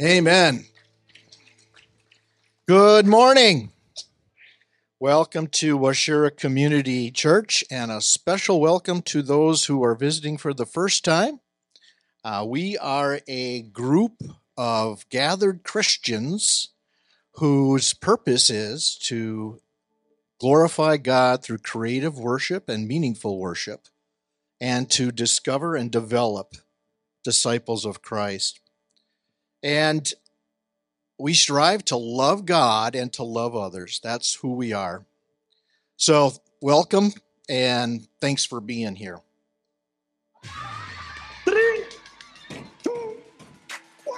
Amen. Good morning. Welcome to Waushara Community Church, and a special welcome to those who are visiting for the first time. We are a group of gathered Christians whose purpose is to glorify God through creative worship and meaningful worship, and to discover and develop disciples of Christ. And we strive to love God and to love others. That's who we are. So welcome, and thanks for being here. 3, 2, 1.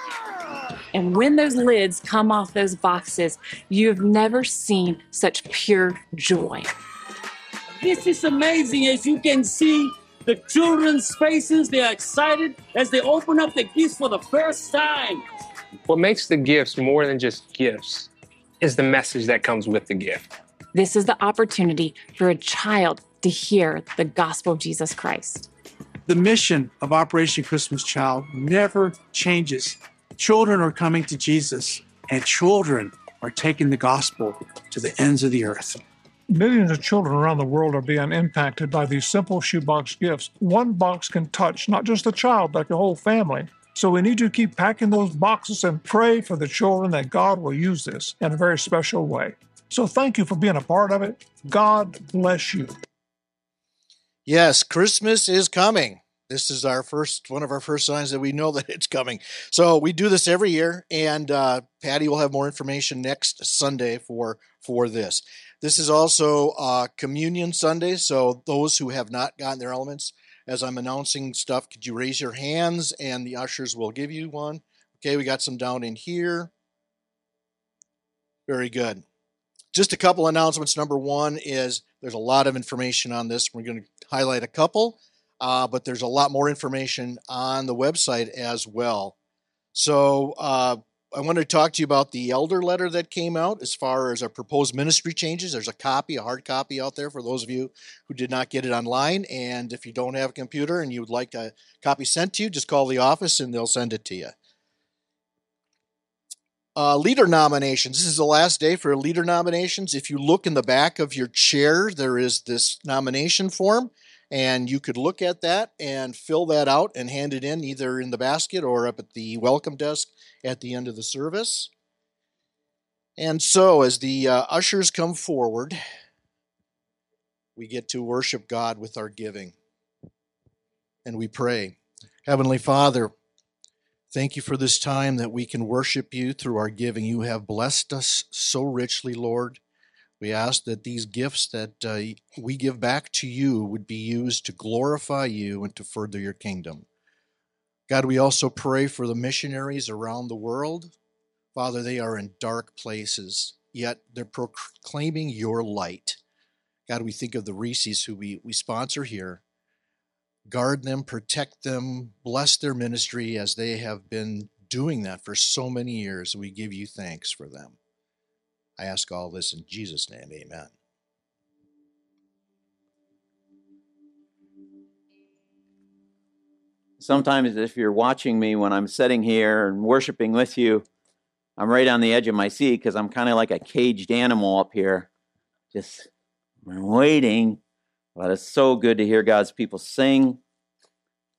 And when those lids come off those boxes, you have never seen such pure joy. This is amazing. As you can see, the children's faces, they are excited as they open up the gifts for the first time. What makes the gifts more than just gifts is the message that comes with the gift. This is the opportunity for a child to hear the gospel of Jesus Christ. The mission of Operation Christmas Child never changes. Children are coming to Jesus, and children are taking the gospel to the ends of the earth. Millions of children around the world are being impacted by these simple shoebox gifts. One box can touch not just the child, but the whole family. So we need to keep packing those boxes and pray for the children that God will use this in a very special way. So thank you for being a part of it. God bless you. Yes, Christmas is coming. This is our one of our first signs that we know that it's coming. So we do this every year, and Patty will have more information next Sunday for this. This is also Communion Sunday, so those who have not gotten their elements, as I'm announcing stuff, could you raise your hands, and the ushers will give you one. Okay, we got some down in here. Very good. Just a couple announcements. Number one is there's a lot of information on this. We're going to highlight a couple, but there's a lot more information on the website as well. So I want to talk to you about the elder letter that came out as far as our proposed ministry changes. There's a copy, a hard copy out there for those of you who did not get it online. And if you don't have a computer and you would like a copy sent to you, just call the office and they'll send it to you. Leader nominations. This is the last day for leader nominations. If you look in the back of your chair, there is this nomination form, and you could look at that and fill that out and hand it in either in the basket or up at the welcome desk at the end of the service. And so as the ushers come forward, we get to worship God with our giving. And we pray. Heavenly Father, thank you for this time that we can worship you through our giving. You have blessed us so richly, Lord. We ask that these gifts that we give back to you would be used to glorify you and to further your kingdom. God, we also pray for the missionaries around the world. Father, they are in dark places, yet they're proclaiming your light. God, we think of the Reese's who we sponsor here. Guard them, protect them, bless their ministry as they have been doing that for so many years. We give you thanks for them. I ask all this in Jesus' name, amen. Sometimes if you're watching me when I'm sitting here and worshiping with you, I'm right on the edge of my seat because I'm kind of like a caged animal up here. Just I'm waiting. But it's so good to hear God's people sing.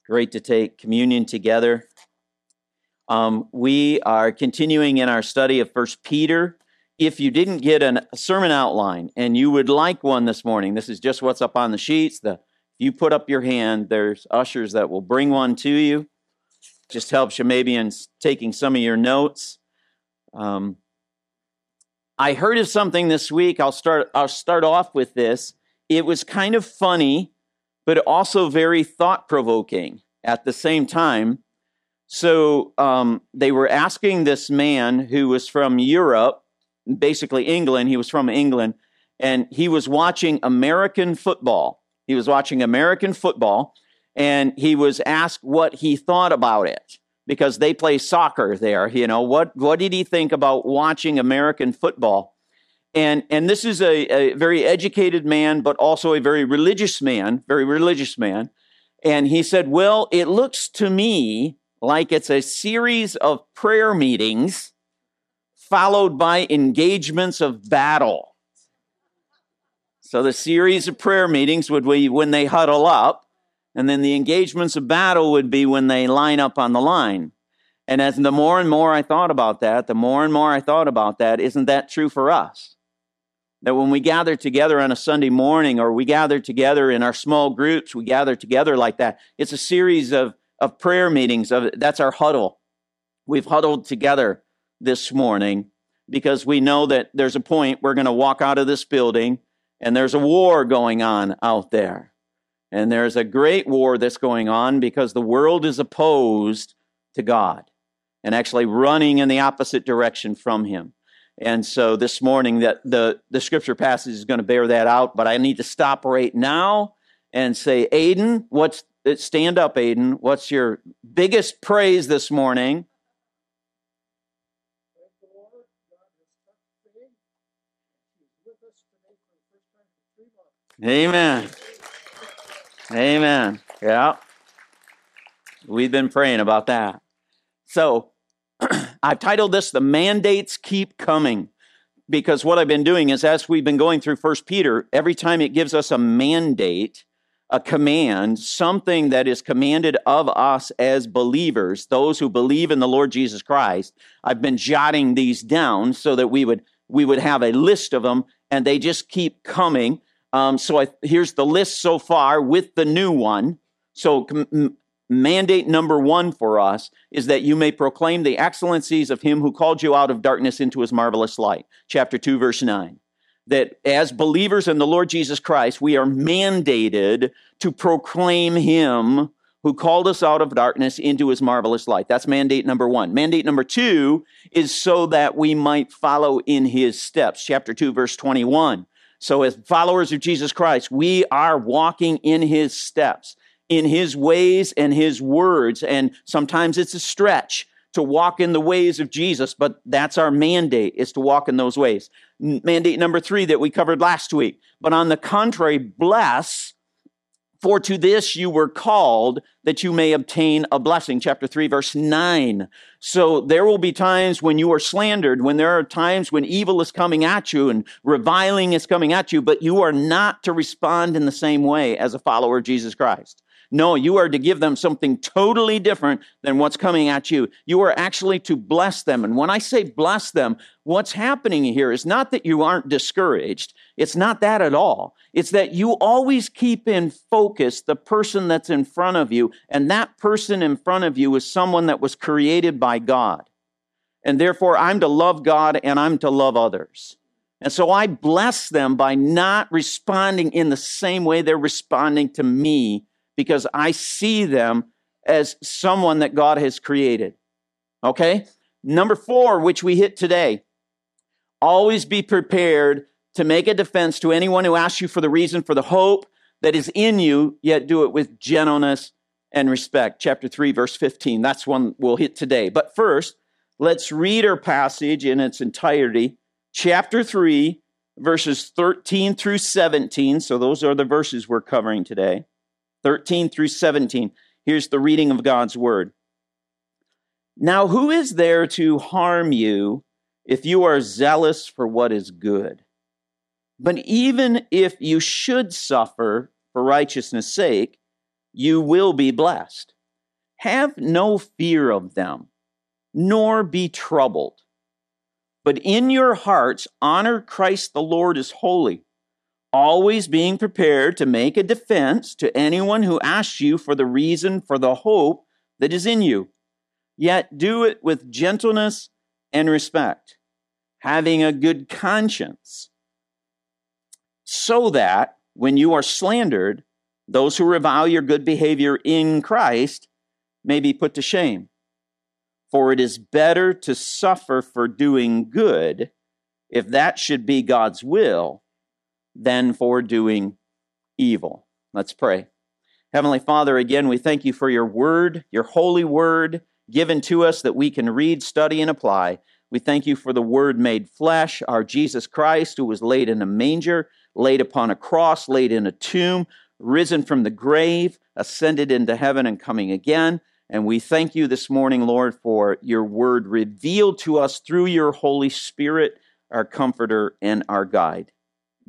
Great to take communion together. We are continuing in our study of 1 Peter. If you didn't get a sermon outline and you would like one this morning, this is just what's up on the sheets. If you put up your hand, there's ushers that will bring one to you. Just helps you maybe in taking some of your notes. I heard of something this week. I'll start off with this. It was kind of funny, but also very thought-provoking at the same time. So they were asking this man who was from Europe, basically England, he was from England, and he was watching American football. And he was asked what he thought about it because they play soccer there. You know, what did he think about watching American football? And this is a very educated man, but also a very religious man. And he said, well, it looks to me like it's a series of prayer meetings followed by engagements of battle. So the series of prayer meetings would be when they huddle up, and then the engagements of battle would be when they line up on the line. And as the more and more I thought about that, isn't that true for us? That when we gather together on a Sunday morning, or we gather together in our small groups, we gather together like that. It's a series of prayer meetings. That's our huddle. We've huddled together this morning because we know that there's a point we're going to walk out of this building and there's a war going on out there. And there's a great war that's going on because the world is opposed to God and actually running in the opposite direction from him. And so this morning, that the scripture passage is going to bear that out, but I need to stop right now and say, Aiden, stand up, Aiden. What's your biggest praise this morning? Amen. Amen. Yeah. We've been praying about that. So, I've titled this, The Mandates Keep Coming, because what I've been doing is, as we've been going through 1 Peter, every time it gives us a mandate, a command, something that is commanded of us as believers, those who believe in the Lord Jesus Christ, I've been jotting these down so that we would have a list of them, and they just keep coming. Here's the list so far with the new one. So mandate number one for us is that you may proclaim the excellencies of him who called you out of darkness into his marvelous light. Chapter 2, verse 9. That as believers in the Lord Jesus Christ, we are mandated to proclaim him who called us out of darkness into his marvelous light. That's mandate number one. Mandate number two is so that we might follow in his steps. Chapter 2, verse 21. So as followers of Jesus Christ, we are walking in his steps, in his ways and his words. And sometimes it's a stretch to walk in the ways of Jesus, but that's our mandate, is to walk in those ways. Mandate number three that we covered last week. But on the contrary, bless, for to this you were called, that you may obtain a blessing. Chapter 3, verse 9. So there will be times when you are slandered, when there are times when evil is coming at you and reviling is coming at you, but you are not to respond in the same way as a follower of Jesus Christ. No, you are to give them something totally different than what's coming at you. You are actually to bless them. And when I say bless them, what's happening here is not that you aren't discouraged. It's not that at all. It's that you always keep in focus the person that's in front of you. And that person in front of you is someone that was created by God. And therefore, I'm to love God and I'm to love others. And so I bless them by not responding in the same way they're responding to me, because I see them as someone that God has created. Okay? Number four, which we hit today. Always be prepared to make a defense to anyone who asks you for the reason for the hope that is in you, yet do it with gentleness and respect. Chapter 3, verse 15. That's one we'll hit today. But first, let's read our passage in its entirety. Chapter 3, verses 13 through 17. So those are the verses we're covering today. 13 through 17. Here's the reading of God's word. Now, who is there to harm you if you are zealous for what is good? But even if you should suffer for righteousness' sake, you will be blessed. Have no fear of them, nor be troubled. But in your hearts, honor Christ the Lord as holy, always being prepared to make a defense to anyone who asks you for the reason for the hope that is in you. Yet do it with gentleness and respect, having a good conscience, so that when you are slandered, those who revile your good behavior in Christ may be put to shame. For it is better to suffer for doing good, if that should be God's will, than for doing evil. Let's pray. Heavenly Father, again, we thank you for your word, your holy word given to us that we can read, study, and apply. We thank you for the word made flesh, our Jesus Christ, who was laid in a manger, laid upon a cross, laid in a tomb, risen from the grave, ascended into heaven and coming again. And we thank you this morning, Lord, for your word revealed to us through your Holy Spirit, our comforter and our guide.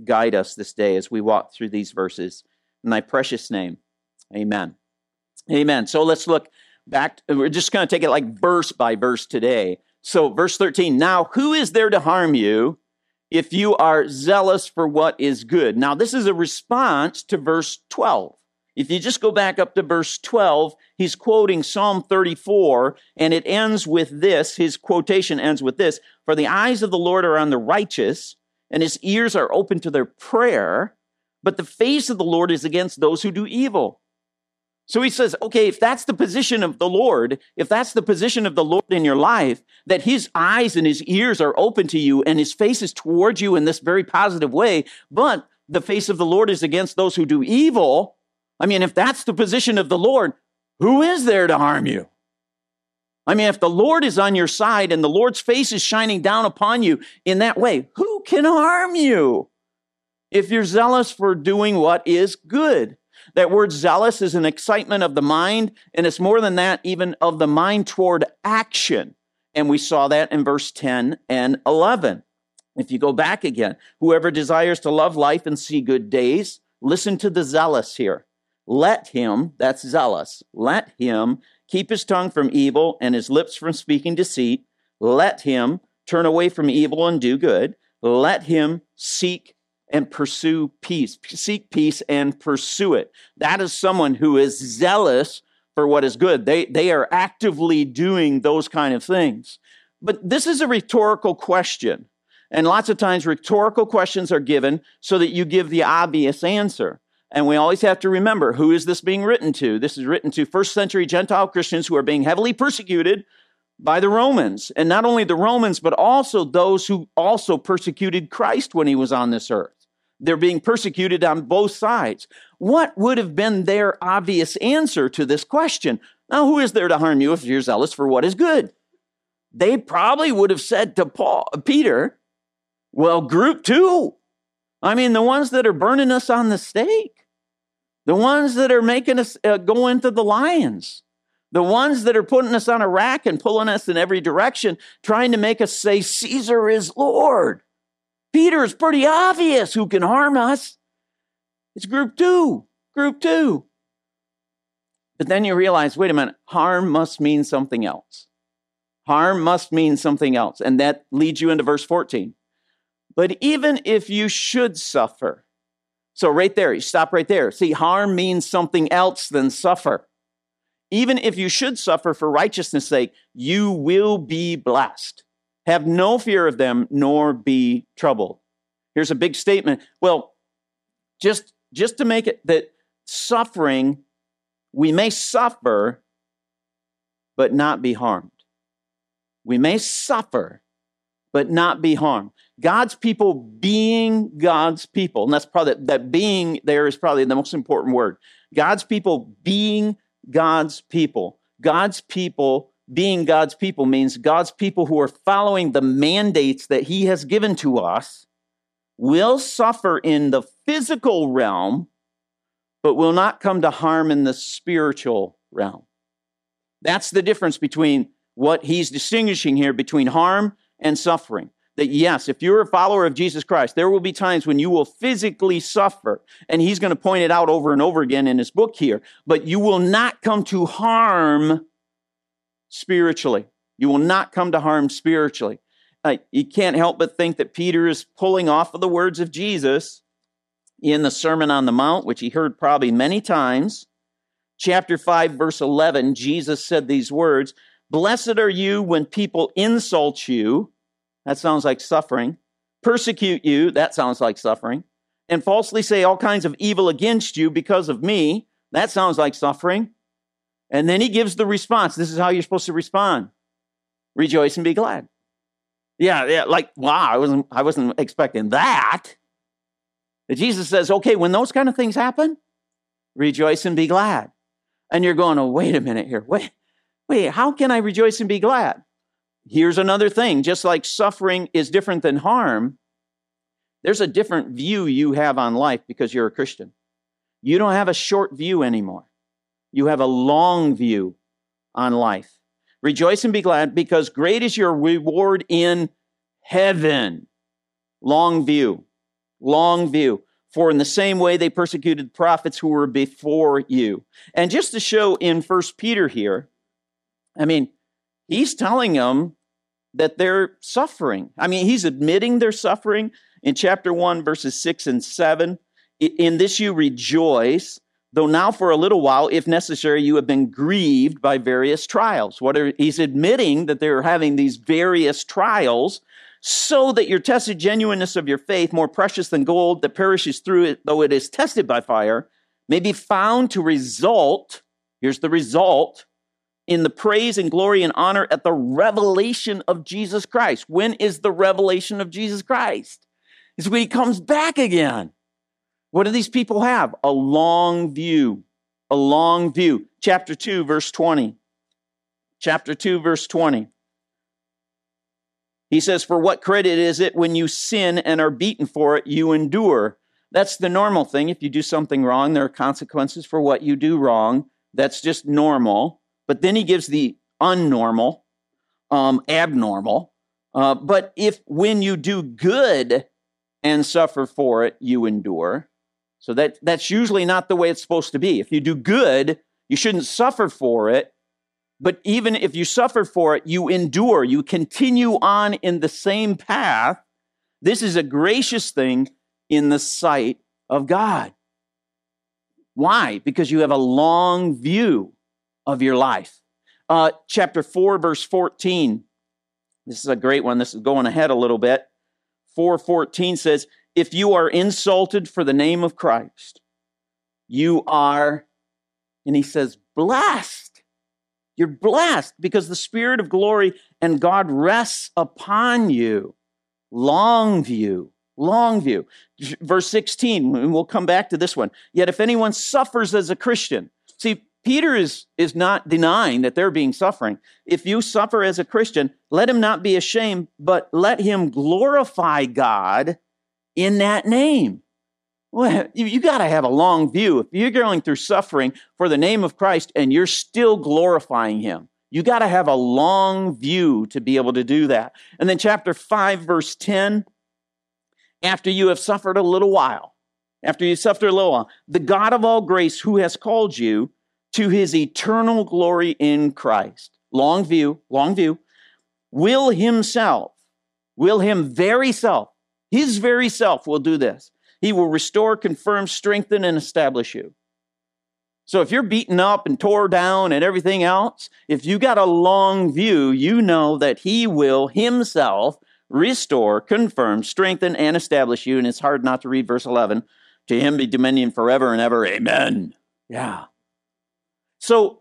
Guide us this day as we walk through these verses. In thy precious name, amen. Amen. So let's look back. We're just going to take it like verse by verse today. So verse 13, now who is there to harm you if you are zealous for what is good? Now this is a response to verse 12. If you just go back up to verse 12, he's quoting Psalm 34, and it ends with this, his quotation ends with this, for the eyes of the Lord are on the righteous, and his ears are open to their prayer, but the face of the Lord is against those who do evil. So he says, okay, if that's the position of the Lord, if that's the position of the Lord in your life, that his eyes and his ears are open to you, and his face is towards you in this very positive way, but the face of the Lord is against those who do evil, I mean, if that's the position of the Lord, who is there to harm you? I mean, if the Lord is on your side and the Lord's face is shining down upon you in that way, who can harm you if you're zealous for doing what is good? That word zealous is an excitement of the mind, and it's more than that, even of the mind toward action. And we saw that in verse 10 and 11. If you go back again, whoever desires to love life and see good days, listen to the zealous here. Let him, that's zealous, let him keep his tongue from evil and his lips from speaking deceit. Let him turn away from evil and do good. Let him seek and pursue peace. Seek peace and pursue it. That is someone who is zealous for what is good. They are actively doing those kind of things. But this is a rhetorical question. And lots of times rhetorical questions are given so that you give the obvious answer. And we always have to remember, who is this being written to? This is written to first century Gentile Christians who are being heavily persecuted by the Romans. And not only the Romans, but also those who also persecuted Christ when he was on this earth. They're being persecuted on both sides. What would have been their obvious answer to this question? Now, who is there to harm you if you're zealous for what is good? They probably would have said to Peter, well, group two. I mean, the ones that are burning us on the stake. The ones that are making us go into the lions. The ones that are putting us on a rack and pulling us in every direction, trying to make us say, Caesar is Lord. Peter, is pretty obvious who can harm us. It's group two. But then you realize, wait a minute, harm must mean something else. Harm must mean something else. And that leads you into verse 14. But even if you should suffer, so right there, you stop right there. See, harm means something else than suffer. Even if you should suffer for righteousness' sake, you will be blessed. Have no fear of them, nor be troubled. Here's a big statement. Well, just to make it that suffering, we may suffer, but not be harmed. We may suffer, but not be harmed. God's people being God's people. And that's probably, that being there is probably the most important word. God's people being God's people. God's people being God's people means God's people who are following the mandates that he has given to us will suffer in the physical realm, but will not come to harm in the spiritual realm. That's the difference between what he's distinguishing here between harm and suffering. That yes, if you're a follower of Jesus Christ, there will be times when you will physically suffer. And he's going to point it out over and over again in his book here. But you will not come to harm spiritually. You will not come to harm spiritually. You can't help but think that Peter is pulling off of the words of Jesus in the Sermon on the Mount, which he heard probably many times. Chapter 5, verse 11, Jesus said these words, "Blessed are you when people insult you." That sounds like suffering. "Persecute you," that sounds like suffering. "And falsely say all kinds of evil against you because of me," that sounds like suffering. And then he gives the response. This is how you're supposed to respond. Rejoice and be glad. Yeah, like, wow, I wasn't expecting that. But Jesus says, okay, when those kind of things happen, rejoice and be glad. And you're going, oh, wait a minute here. Wait, how can I rejoice and be glad? Here's another thing. Just like suffering is different than harm, there's a different view you have on life because you're a Christian. You don't have a short view anymore. You have a long view on life. Rejoice and be glad, because great is your reward in heaven. Long view. For in the same way they persecuted the prophets who were before you. And just to show in 1 Peter here, I mean, he's telling them that they're suffering. I mean, he's admitting they're suffering in chapter 1, verses 6 and 7. In this you rejoice, though now for a little while, if necessary, you have been grieved by various trials. He's admitting that they're having these various trials, so that your tested genuineness of your faith, more precious than gold that perishes through it, though it is tested by fire, may be found to result, here's the result, in the praise and glory and honor at the revelation of Jesus Christ. When is the revelation of Jesus Christ? It's when he comes back again. What do these people have? A long view. Chapter 2, verse 20. He says, for what credit is it when you sin and are beaten for it, you endure? That's the normal thing. If you do something wrong, there are consequences for what you do wrong. That's just normal. But then he gives the unnormal, abnormal. But if when you do good and suffer for it, you endure. So that's usually not the way it's supposed to be. If you do good, you shouldn't suffer for it. But even if you suffer for it, you endure. You continue on in the same path. This is a gracious thing in the sight of God. Why? Because you have a long view of your life. Chapter 4, verse 14. This is a great one. This is going ahead a little bit. 4:14 says, if you are insulted for the name of Christ, you are, and he says, blessed. You're blessed because the Spirit of glory and God rests upon you. Long view. Verse 16, and we'll come back to this one. Yet if anyone suffers as a Christian, see, Peter is not denying that they're being suffering. If you suffer as a Christian, let him not be ashamed, but let him glorify God in that name. Well, you got to have a long view. If you're going through suffering for the name of Christ and you're still glorifying him, you got to have a long view to be able to do that. And then chapter 5, verse 10, after you suffered a little while, the God of all grace who has called you to his eternal glory in Christ. Long view. His very self will do this. He will restore, confirm, strengthen, and establish you. So if you're beaten up and tore down and everything else, if you got a long view, you know that he will himself restore, confirm, strengthen, and establish you. And it's hard not to read verse 11. To him be dominion forever and ever. Amen. Yeah. So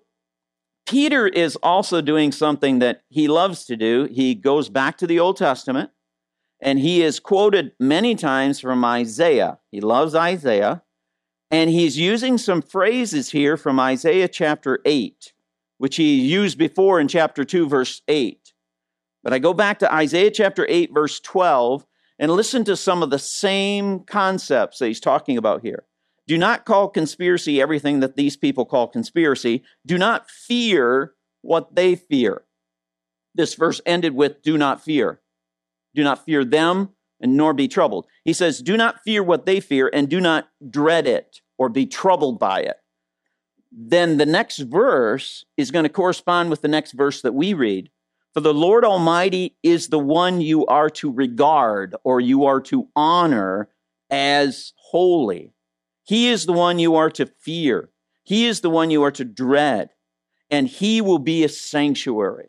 Peter is also doing something that he loves to do. He goes back to the Old Testament, and he is quoted many times from Isaiah. He loves Isaiah, and he's using some phrases here from Isaiah chapter 8, which he used before in chapter 2, verse 8. But I go back to Isaiah chapter 8, verse 12, and listen to some of the same concepts that he's talking about here. Do not call conspiracy everything that these people call conspiracy. Do not fear what they fear. This verse ended with, do not fear. Do not fear them, and nor be troubled. He says, do not fear what they fear, and do not dread it, or be troubled by it. Then the next verse is going to correspond with the next verse that we read. For the Lord Almighty is the one you are to regard, or you are to honor as holy. He is the one you are to fear. He is the one you are to dread. And he will be a sanctuary.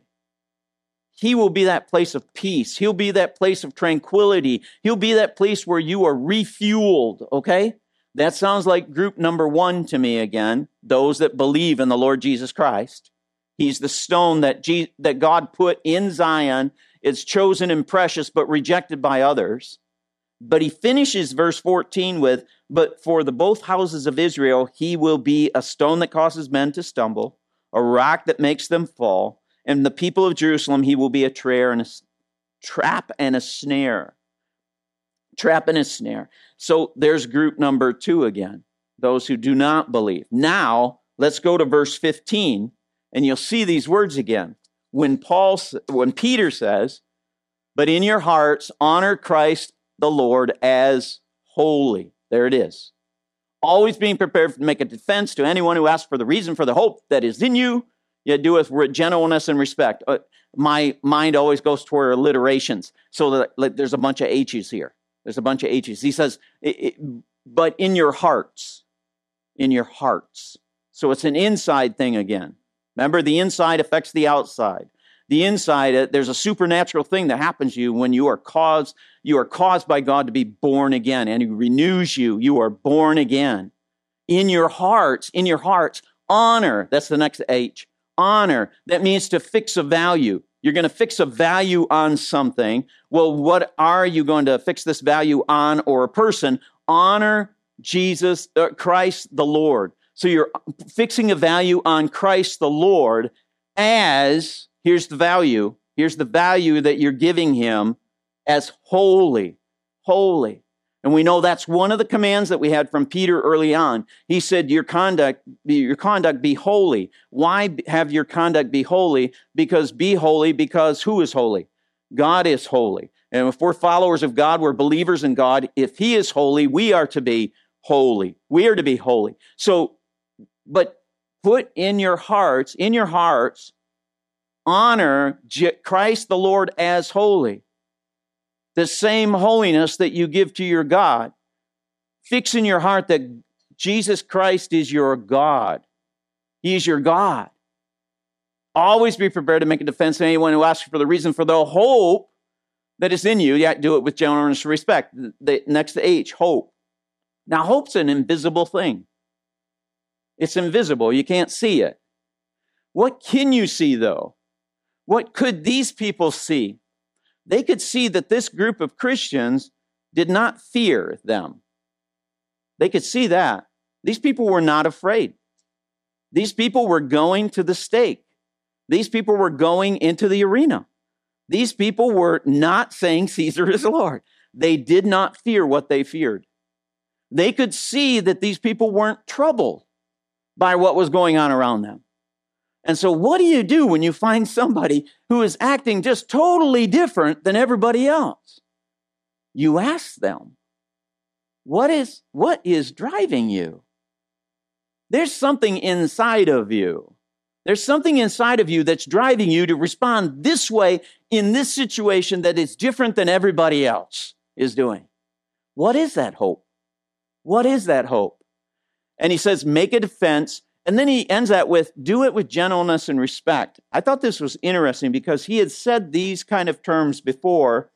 He will be that place of peace. He'll be that place of tranquility. He'll be that place where you are refueled, okay? That sounds like group number one to me again, those that believe in the Lord Jesus Christ. He's the stone that God put in Zion. It's chosen and precious, but rejected by others. But he finishes verse 14 with, but for the both houses of Israel, he will be a stone that causes men to stumble, a rock that makes them fall, and the people of Jerusalem, he will be a trap and a snare. Trap and a snare. So there's group number two again, those who do not believe. Now, let's go to verse 15, And you'll see these words again. When Peter says, but in your hearts, honor Christ the Lord as holy. There it is. Always being prepared to make a defense to anyone who asks for the reason for the hope that is in you, yet do it with gentleness and respect. My mind always goes toward alliterations, so that there's a bunch of H's here. There's a bunch of H's. He says, but in your hearts, in your hearts. So it's an inside thing again. Remember, the inside affects the outside. The inside, there's a supernatural thing that happens to you when you are caused by God to be born again, and He renews you. You are born again. In your hearts, honor. That's the next H. Honor. That means to fix a value. You're going to fix a value on something. Well, what are you going to fix this value on, or a person? Honor Jesus, Christ the Lord. So you're fixing a value on Christ the Lord as, here's the value that you're giving Him, as holy, holy. And we know that's one of the commands that we had from Peter early on. He said, your conduct be holy. Why have your conduct be holy? Because who is holy? God is holy. And if we're followers of God, we're believers in God. If He is holy, we are to be holy. We are to be holy. So, but put in your hearts, honor Christ the Lord as holy. The same holiness that you give to your God. Fix in your heart that Jesus Christ is your God. He is your God. Always be prepared to make a defense to anyone who asks for the reason for the hope that is in you, yet do it with gentleness and respect. The next H, hope. Now, hope's an invisible thing. It's invisible. You can't see it. What can you see, though? What could these people see? They could see that this group of Christians did not fear them. They could see that. These people were not afraid. These people were going to the stake. These people were going into the arena. These people were not saying Caesar is Lord. They did not fear what they feared. They could see that these people weren't troubled by what was going on around them. And so what do you do when you find somebody who is acting just totally different than everybody else? You ask them, what is driving you? There's something inside of you. There's something inside of you that's driving you to respond this way in this situation that is different than everybody else is doing. What is that hope? What is that hope? And he says, make a defense. And then he ends that with, do it with gentleness and respect. I thought this was interesting because he had said these kind of terms before,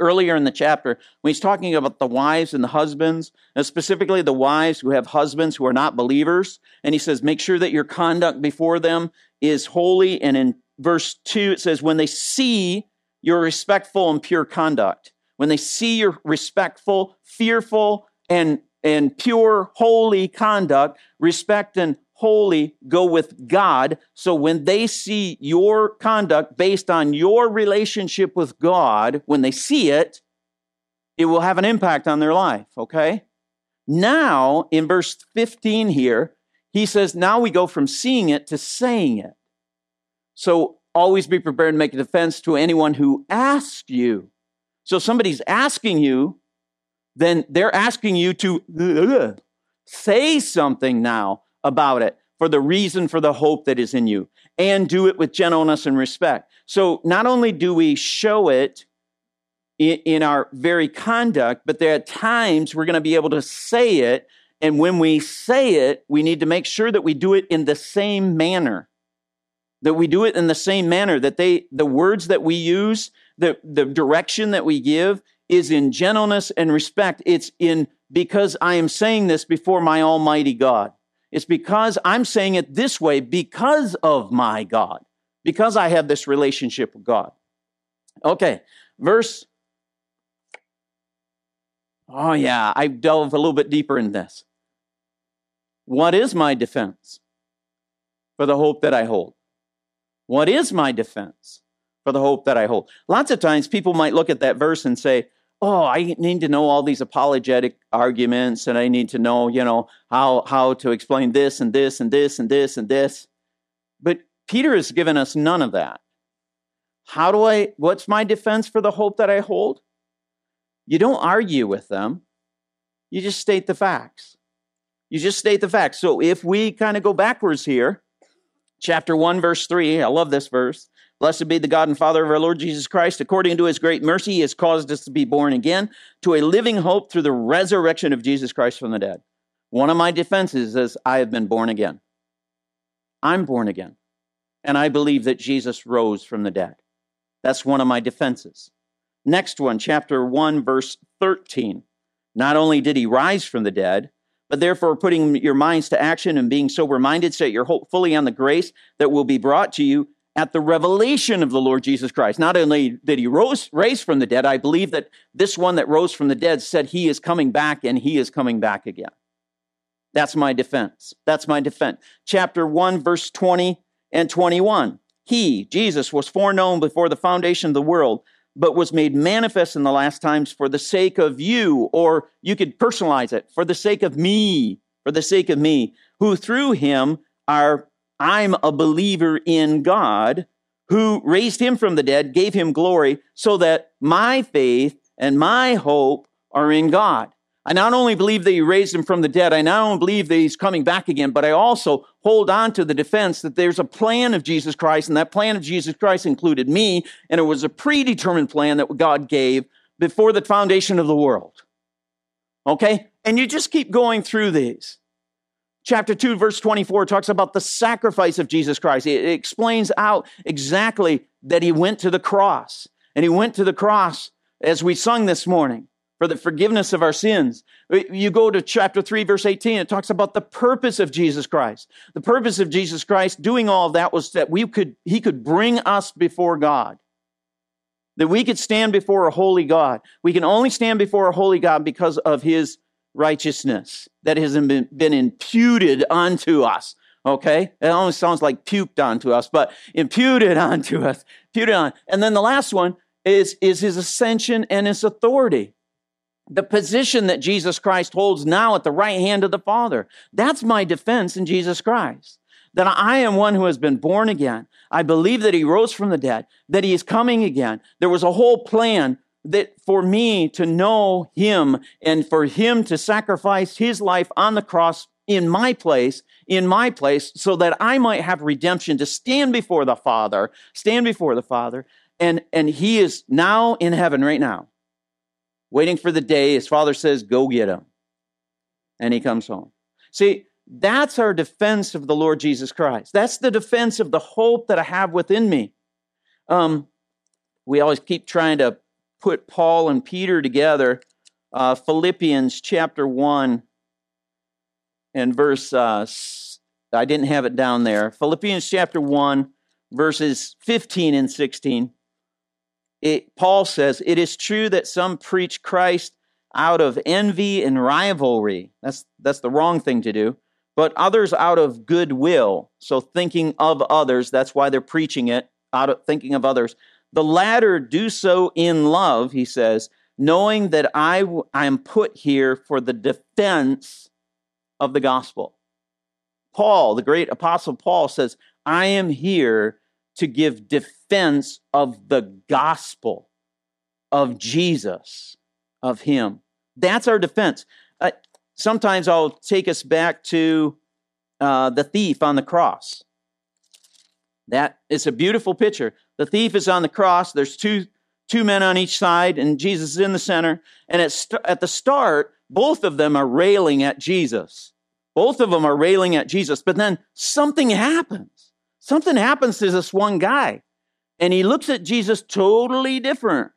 earlier in the chapter, when he's talking about the wives and the husbands, and specifically the wives who have husbands who are not believers. And he says, make sure that your conduct before them is holy. And in verse 2, it says, when they see your respectful and pure conduct, when they see your respectful, fearful, and pure, holy conduct, respect and holy go with God. So when they see your conduct based on your relationship with God, when they see it, it will have an impact on their life, okay? Now, in verse 15 here, he says, now we go from seeing it to saying it. So always be prepared to make a defense to anyone who asks you. So if somebody's asking you, then they're asking you to say something now about it for the reason for the hope that is in you, and do it with gentleness and respect. So not only do we show it in our very conduct, but there are times we're going to be able to say it, and when we say it, we need to make sure that we do it in the same manner, that the words that we use, the direction that we give is in gentleness and respect. It's in, because I am saying this before my Almighty God. It's because I'm saying it this way because of my God, because I have this relationship with God. Okay, I delve a little bit deeper in this. What is my defense for the hope that I hold? What is my defense for the hope that I hold? Lots of times people might look at that verse and say, oh, I need to know all these apologetic arguments, and I need to know, how to explain this and this and this and this and this. But Peter has given us none of that. What's my defense for the hope that I hold? You don't argue with them. You just state the facts. So if we kind of go backwards here, chapter 1, verse 3, I love this verse. Blessed be the God and Father of our Lord Jesus Christ. According to his great mercy, he has caused us to be born again to a living hope through the resurrection of Jesus Christ from the dead. One of my defenses is I have been born again. I'm born again. And I believe that Jesus rose from the dead. That's one of my defenses. Next one, chapter 1, verse 13. Not only did he rise from the dead, but therefore putting your minds to action and being sober-minded, set your hope fully on the grace that will be brought to you at the revelation of the Lord Jesus Christ. Not only did he rise from the dead, I believe that this one that rose from the dead said he is coming back and he is coming back again. That's my defense. Chapter 1, verse 20 and 21. He, Jesus, was foreknown before the foundation of the world, but was made manifest in the last times for the sake of you, or you could personalize it, for the sake of me, who through him I'm a believer in God, who raised him from the dead, gave him glory, so that my faith and my hope are in God. I not only believe that he raised him from the dead, I not only believe that he's coming back again, but I also hold on to the defense that there's a plan of Jesus Christ, and that plan of Jesus Christ included me, and it was a predetermined plan that God gave before the foundation of the world. Okay? And you just keep going through these. Chapter 2, verse 24 talks about the sacrifice of Jesus Christ. It explains out exactly that he went to the cross, and he went to the cross as we sung this morning, for the forgiveness of our sins. You go to chapter 3, verse 18, it talks about the purpose of Jesus Christ. The purpose of Jesus Christ doing all of that was that he could bring us before God, that we could stand before a holy God. We can only stand before a holy God because of his righteousness that has been imputed unto us, okay? It almost sounds like puked onto us, but imputed onto us, And then the last one is his ascension and his authority. The position that Jesus Christ holds now at the right hand of the Father. That's my defense in Jesus Christ. That I am one who has been born again. I believe that he rose from the dead. That he is coming again. There was a whole plan that for me to know him and for him to sacrifice his life on the cross in my place, so that I might have redemption to stand before the Father. And he is now in heaven right now, waiting for the day his Father says, go get him. And he comes home. See, that's our defense of the Lord Jesus Christ. That's the defense of the hope that I have within me. We always keep trying to put Paul and Peter together. Philippians chapter 1 and verse, I didn't have it down there. Philippians chapter 1, verses 15 and 16. Paul says, it is true that some preach Christ out of envy and rivalry. That's the wrong thing to do. But others out of goodwill. So thinking of others, that's why they're preaching it, out of thinking of others. The latter do so in love, he says, knowing that I am put here for the defense of the gospel. Paul, the great apostle Paul, says, I am here to give defense of the gospel of Jesus, of him. That's our defense. Sometimes I'll take us back to the thief on the cross. That is a beautiful picture. The thief is on the cross. There's two men on each side, and Jesus is in the center. And at the start, both of them are railing at Jesus. But then something happens. Something happens to this one guy, and he looks at Jesus totally different.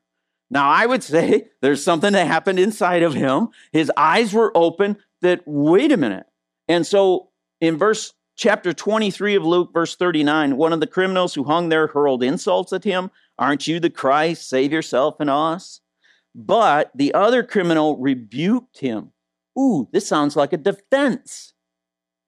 Now, I would say there's something that happened inside of him. His eyes were open that, wait a minute. And so in chapter 23 of Luke, verse 39, one of the criminals who hung there hurled insults at him. Aren't you the Christ? Save yourself and us. But the other criminal rebuked him. Ooh, this sounds like a defense.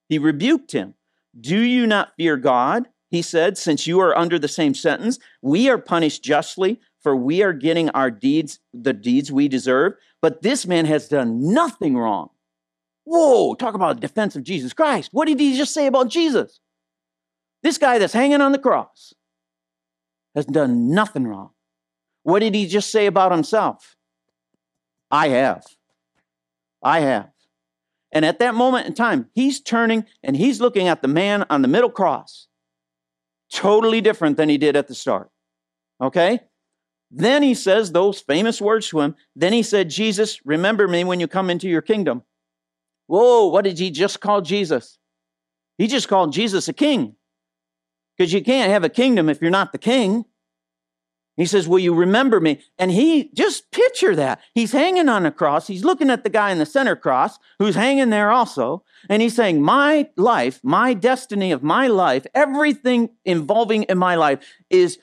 He rebuked him. Do you not fear God? He said, since you are under the same sentence, we are punished justly, for we are getting the deeds we deserve. But this man has done nothing wrong. Whoa, talk about a defense of Jesus Christ. What did he just say about Jesus? This guy that's hanging on the cross has done nothing wrong. What did he just say about himself? I have. And at that moment in time, he's turning and he's looking at the man on the middle cross. Totally different than he did at the start. Okay? Then he says those famous words to him. Then he said, Jesus, remember me when you come into your kingdom. Whoa, what did he just call Jesus? He just called Jesus a king. Because you can't have a kingdom if you're not the king. He says, will you remember me? And he, just picture that. He's hanging on the cross. He's looking at the guy in the center cross who's hanging there also. And he's saying, my life, my destiny of my life, everything involving in my life is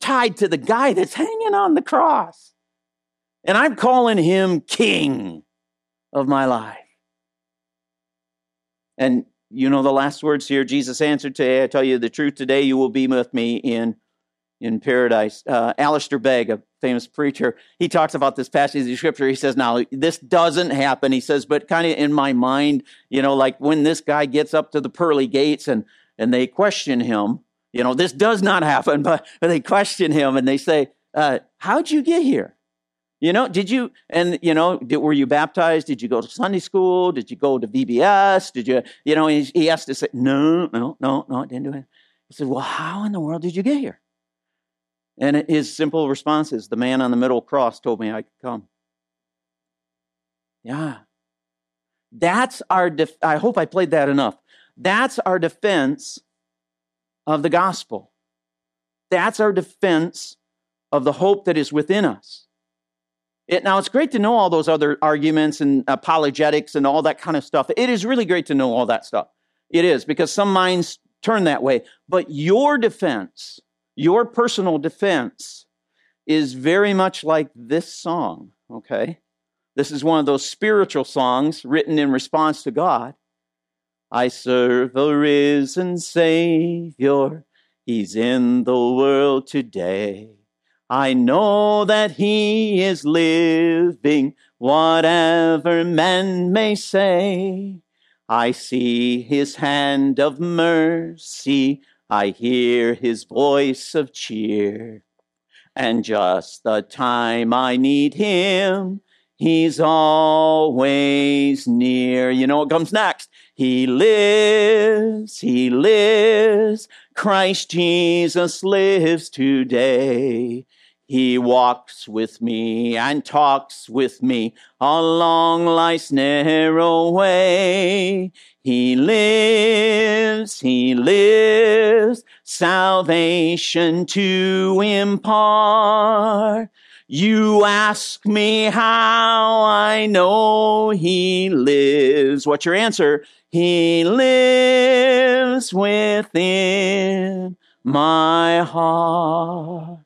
tied to the guy that's hanging on the cross. And I'm calling him king of my life. And you know the last words here. Jesus answered, today, I tell you the truth, today you will be with me in paradise. Alistair Begg, a famous preacher, he talks about this passage of the scripture. He says, now, this doesn't happen. He says, but kind of in my mind, you know, like when this guy gets up to the pearly gates and they question him, you know, this does not happen, but they question him and they say, how'd you get here? You know, were you baptized? Did you go to Sunday school? Did you go to VBS? He has to say, no, it didn't do it. He said, well, how in the world did you get here? And his simple response is, the man on the middle cross told me I could come. Yeah. That's our, I hope I played that enough. That's our defense of the gospel. That's our defense of the hope that is within us. Now, it's great to know all those other arguments and apologetics and all that kind of stuff. It is really great to know all that stuff. It is, because some minds turn that way. But your defense, your personal defense is very much like this song, okay? This is one of those spiritual songs written in response to God. I serve a risen Savior. He's in the world today. I know that he is living, whatever men may say. I see his hand of mercy. I hear his voice of cheer, and just the time I need him, he's always near. You know what comes next? He lives, Christ Jesus lives today. He walks with me and talks with me along life's narrow way. He lives, salvation to impart. You ask me how I know he lives. What's your answer? He lives within my heart.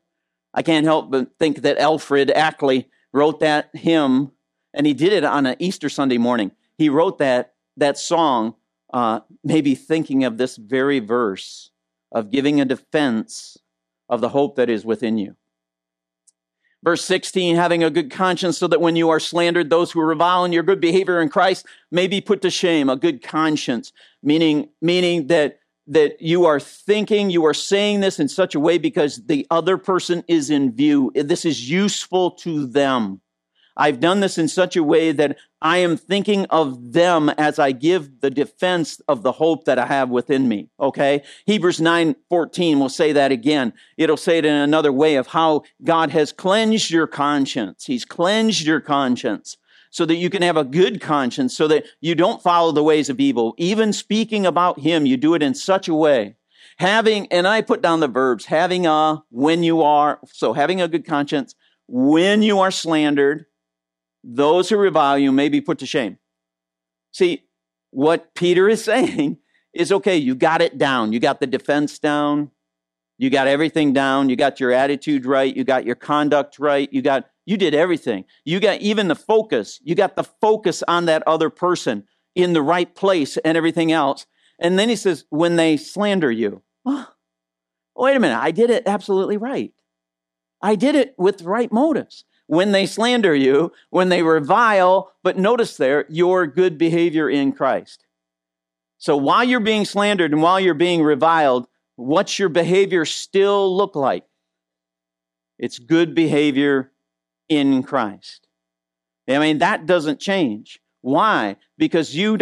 I can't help but think that Alfred Ackley wrote that hymn, and he did it on an Easter Sunday morning. He wrote that song, maybe thinking of this very verse of giving a defense of the hope that is within you. Verse 16, having a good conscience so that when you are slandered, those who revile in your good behavior in Christ may be put to shame. A good conscience, meaning that you are thinking, you are saying this in such a way because the other person is in view. This is useful to them. I've done this in such a way that I am thinking of them as I give the defense of the hope that I have within me, okay? Hebrews 9:14 will say that again. It'll say it in another way of how God has cleansed your conscience. He's cleansed your conscience so that you can have a good conscience, so that you don't follow the ways of evil. Even speaking about him, you do it in such a way. And I put down the verbs, having a good conscience, when you are slandered, those who revile you may be put to shame. See, what Peter is saying is, okay, you got it down. You got the defense down. You got everything down. You got your attitude right. You got your conduct right. You did everything. You got even the focus. You got the focus on that other person in the right place and everything else. And then he says, when they slander you, oh, wait a minute, I did it absolutely right. I did it with right motives. When they slander you, when they revile, but notice there, your good behavior in Christ. So while you're being slandered and while you're being reviled, What's your behavior still look like? It's good behavior in Christ. I mean, that doesn't change. Why? Because you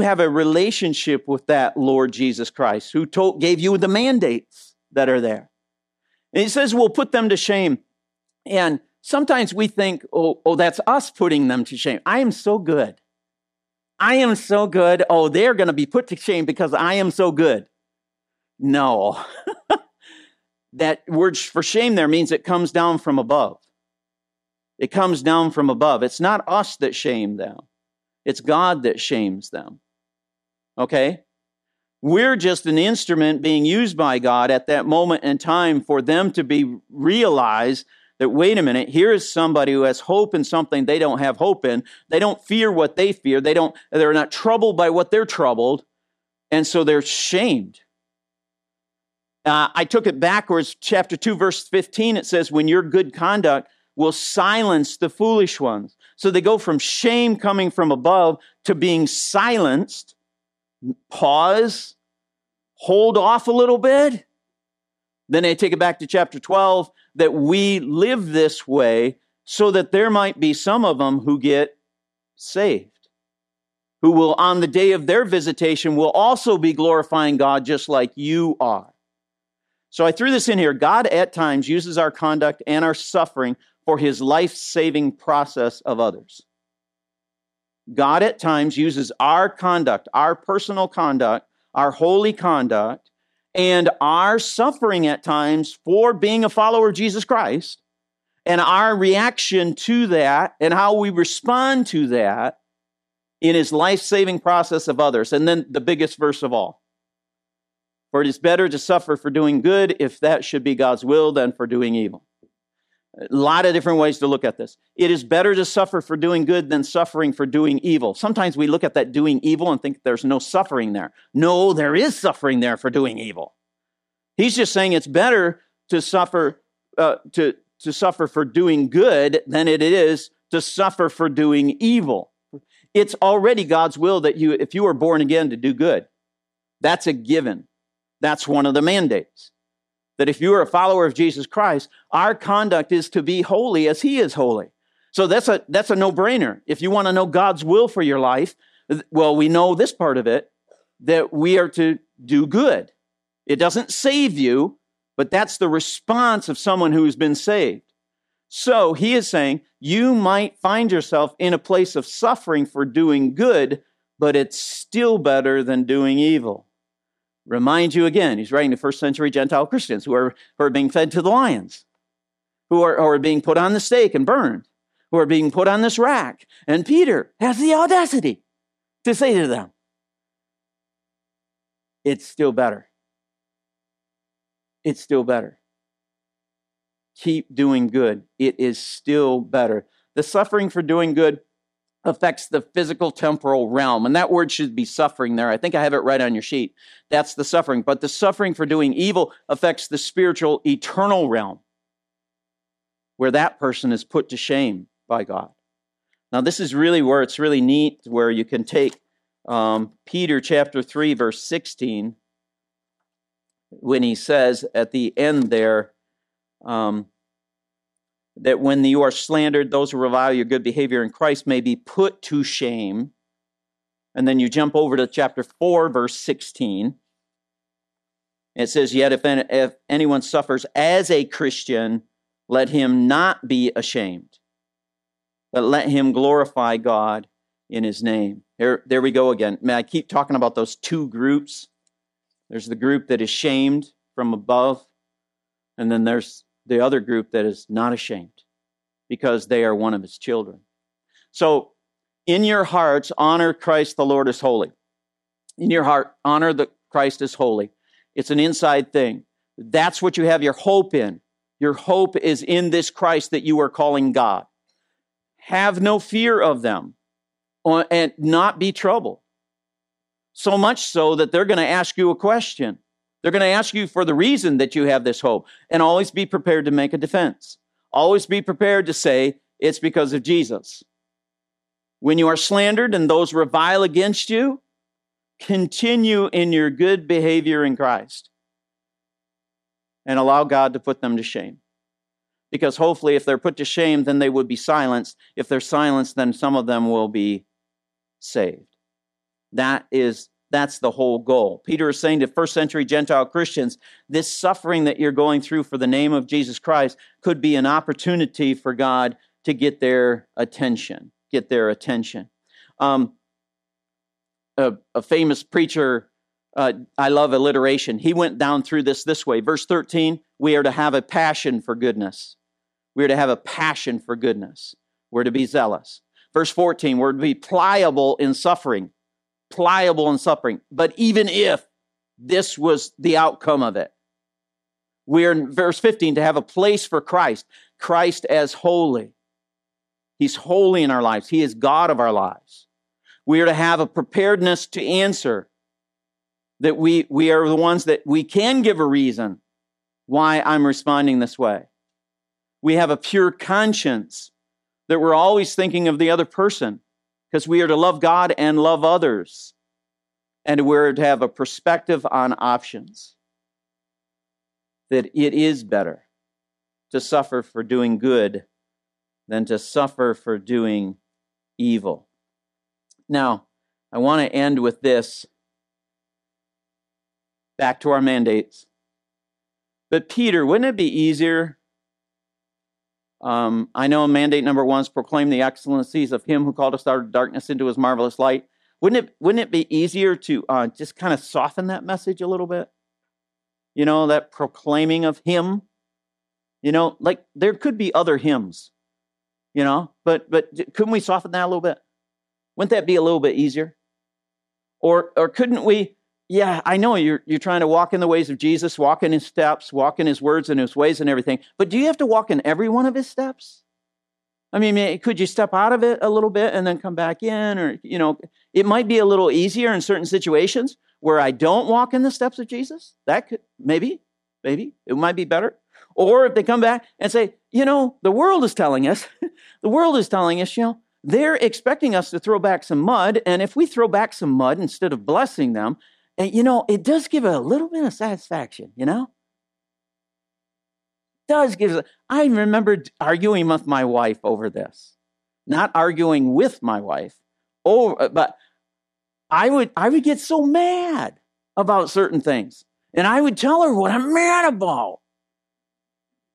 have a relationship with that Lord Jesus Christ who gave you the mandates that are there. And he says, we'll put them to shame. And sometimes we think, oh, that's us putting them to shame. I am so good. I am so good. Oh, they're going to be put to shame because I am so good. No. That word for shame there means it comes down from above. It comes down from above. It's not us that shame them. It's God that shames them. Okay? We're just an instrument being used by God at that moment in time for them to realize that, wait a minute, here is somebody who has hope in something they don't have hope in. They don't fear what they fear. They're not troubled by what they're troubled. And so they're shamed. I took it backwards. Chapter 2, verse 15, it says, when your good conduct will silence the foolish ones. So they go from shame coming from above to being silenced. Pause. Hold off a little bit. Then they take it back to chapter 12, that we live this way so that there might be some of them who get saved, who will, on the day of their visitation, will also be glorifying God just like you are. So I threw this in here. God at times uses our conduct and our suffering for his life-saving process of others. God at times uses our conduct, our personal conduct, our holy conduct, and our suffering at times for being a follower of Jesus Christ, and our reaction to that and how we respond to that in his life-saving process of others. And then the biggest verse of all. For it is better to suffer for doing good, if that should be God's will, than for doing evil. A lot of different ways to look at this. It is better to suffer for doing good than suffering for doing evil. Sometimes we look at that doing evil and think there's no suffering there. No, there is suffering there for doing evil. He's just saying it's better to suffer suffer for doing good than it is to suffer for doing evil. It's already God's will that you, if you are born again, to do good. That's a given. That's one of the mandates. That if you are a follower of Jesus Christ, our conduct is to be holy as he is holy. So that's a no-brainer. If you want to know God's will for your life, well, we know this part of it, that we are to do good. It doesn't save you, but that's the response of someone who's been saved. So he is saying, you might find yourself in a place of suffering for doing good, but it's still better than doing evil. Remind you again, he's writing to first century Gentile Christians who are being fed to the lions, who are being put on the stake and burned, who are being put on this rack. And Peter has the audacity to say to them, it's still better. It's still better. Keep doing good. It is still better. The suffering for doing good affects the physical temporal realm. And that word should be suffering there. I think I have it right on your sheet. That's the suffering. But the suffering for doing evil affects the spiritual eternal realm, where that person is put to shame by God. Now, this is really where it's really neat, where you can take Peter chapter 3, verse 16, when he says at the end there, that when you are slandered, those who revile your good behavior in Christ may be put to shame. And then you jump over to chapter 4, verse 16. It says, yet if anyone suffers as a Christian, let him not be ashamed, but let him glorify God in his name. There we go again. Man, I keep talking about those two groups. There's the group that is shamed from above, and then there's the other group that is not ashamed because they are one of his children. So in your hearts, honor Christ the Lord as holy. In your heart, honor the Christ as holy. It's an inside thing. That's what you have your hope in. Your hope is in this Christ that you are calling God. Have no fear of them and not be troubled. So much so that they're going to ask you a question. They're going to ask you for the reason that you have this hope, and always be prepared to make a defense. Always be prepared to say, it's because of Jesus. When you are slandered and those revile against you, continue in your good behavior in Christ. and allow God to put them to shame. Because hopefully if they're put to shame, then they would be silenced. If they're silenced, then some of them will be saved. That's the whole goal. Peter is saying to first century Gentile Christians, this suffering that you're going through for the name of Jesus Christ could be an opportunity for God to get their attention. A famous preacher, I love alliteration. He went down through this way. Verse 13, we are to have a passion for goodness. We are to have a passion for goodness. We're to be zealous. Verse 14, we're to be pliable in suffering. But even if this was the outcome of it, we're in verse 15 to have a place for Christ. Christ as holy. He's holy in our lives. He is God of our lives. We are to have a preparedness to answer, that we are the ones that we can give a reason why I'm responding this way. We have a pure conscience, that we're always thinking of the other person, because we are to love God and love others. And we're to have a perspective on options, that it is better to suffer for doing good than to suffer for doing evil. Now, I want to end with this. Back to our mandates. But Peter, wouldn't it be easier? I know mandate number one is proclaim the excellencies of him who called us out of darkness into his marvelous light. Wouldn't it be easier to just kind of soften that message a little bit? You know, that proclaiming of him. You know, like there could be other hymns. You know, but couldn't we soften that a little bit? Wouldn't that be a little bit easier? Or couldn't we? Yeah, I know you're trying to walk in the ways of Jesus, walk in his steps, walk in his words and his ways and everything. But do you have to walk in every one of his steps? I mean, could you step out of it a little bit and then come back in? Or, you know, it might be a little easier in certain situations where I don't walk in the steps of Jesus. That could, maybe, it might be better. Or if they come back and say, you know, the world is telling us, you know, they're expecting us to throw back some mud. And if we throw back some mud instead of blessing them, and, you know, it does give a little bit of satisfaction, you know? It does give. I remember arguing with my wife over this. Not arguing with my wife, but I would get so mad about certain things. And I would tell her what I'm mad about.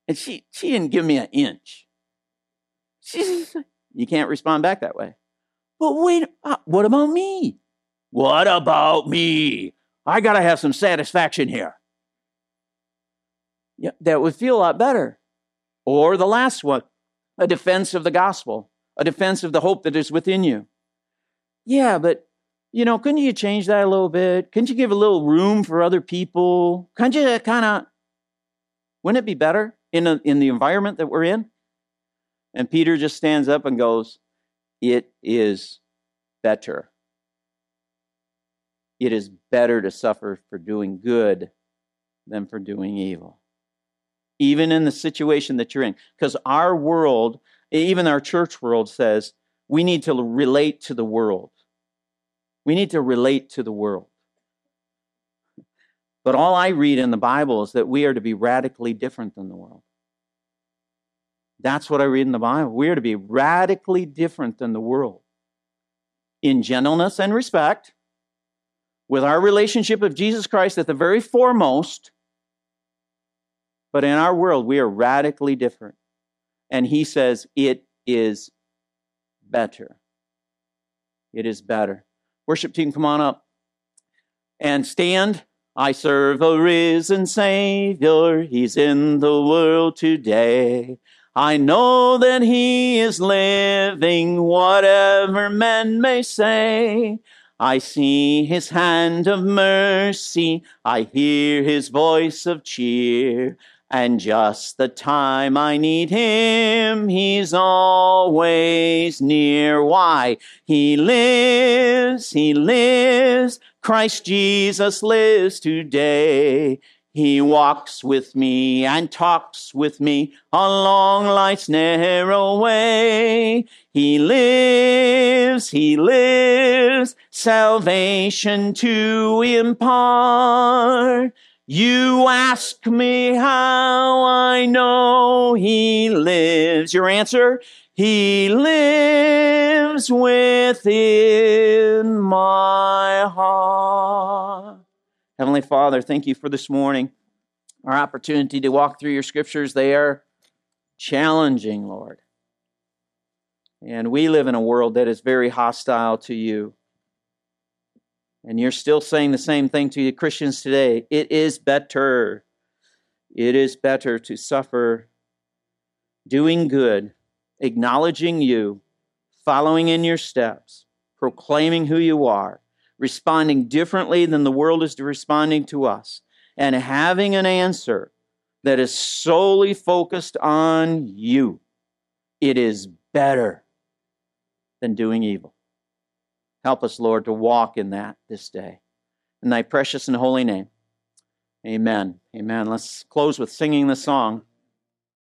And she didn't give me an inch. She's like, you can't respond back that way. But wait, what about me? What about me? I got to have some satisfaction here. Yeah, that would feel a lot better. Or the last one, a defense of the gospel, a defense of the hope that is within you. Yeah, but, you know, couldn't you change that a little bit? Couldn't you give a little room for other people? Couldn't you kind of, wouldn't it be better in the environment that we're in? And Peter just stands up and goes, it is better. It is better to suffer for doing good than for doing evil. Even in the situation that you're in. Because our world, even our church world, says we need to relate to the world. But all I read in the Bible is that we are to be radically different than the world. That's what I read in the Bible. We are to be radically different than the world. In gentleness and respect, with our relationship of Jesus Christ at the very foremost, but in our world, we are radically different. And he says, it is better. It is better. Worship team, come on up and stand. I serve a risen Savior. He's in the world today. I know that he is living, whatever men may say. I see his hand of mercy, I hear his voice of cheer, and just the time I need him, he's always near. Why? He lives, Christ Jesus lives today. He walks with me and talks with me along life's narrow way. He lives, salvation to impart. You ask me how I know he lives. Your answer, he lives within my heart. Heavenly Father, thank you for this morning, our opportunity to walk through your scriptures. They are challenging, Lord. And we live in a world that is very hostile to you. And you're still saying the same thing to the Christians today. It is better to suffer doing good, acknowledging you, following in your steps, proclaiming who you are, responding differently than the world is responding to us, and having an answer that is solely focused on you. It is better than doing evil. Help us, Lord, to walk in that this day. In thy precious and holy name, amen. Amen. Let's close with singing the song.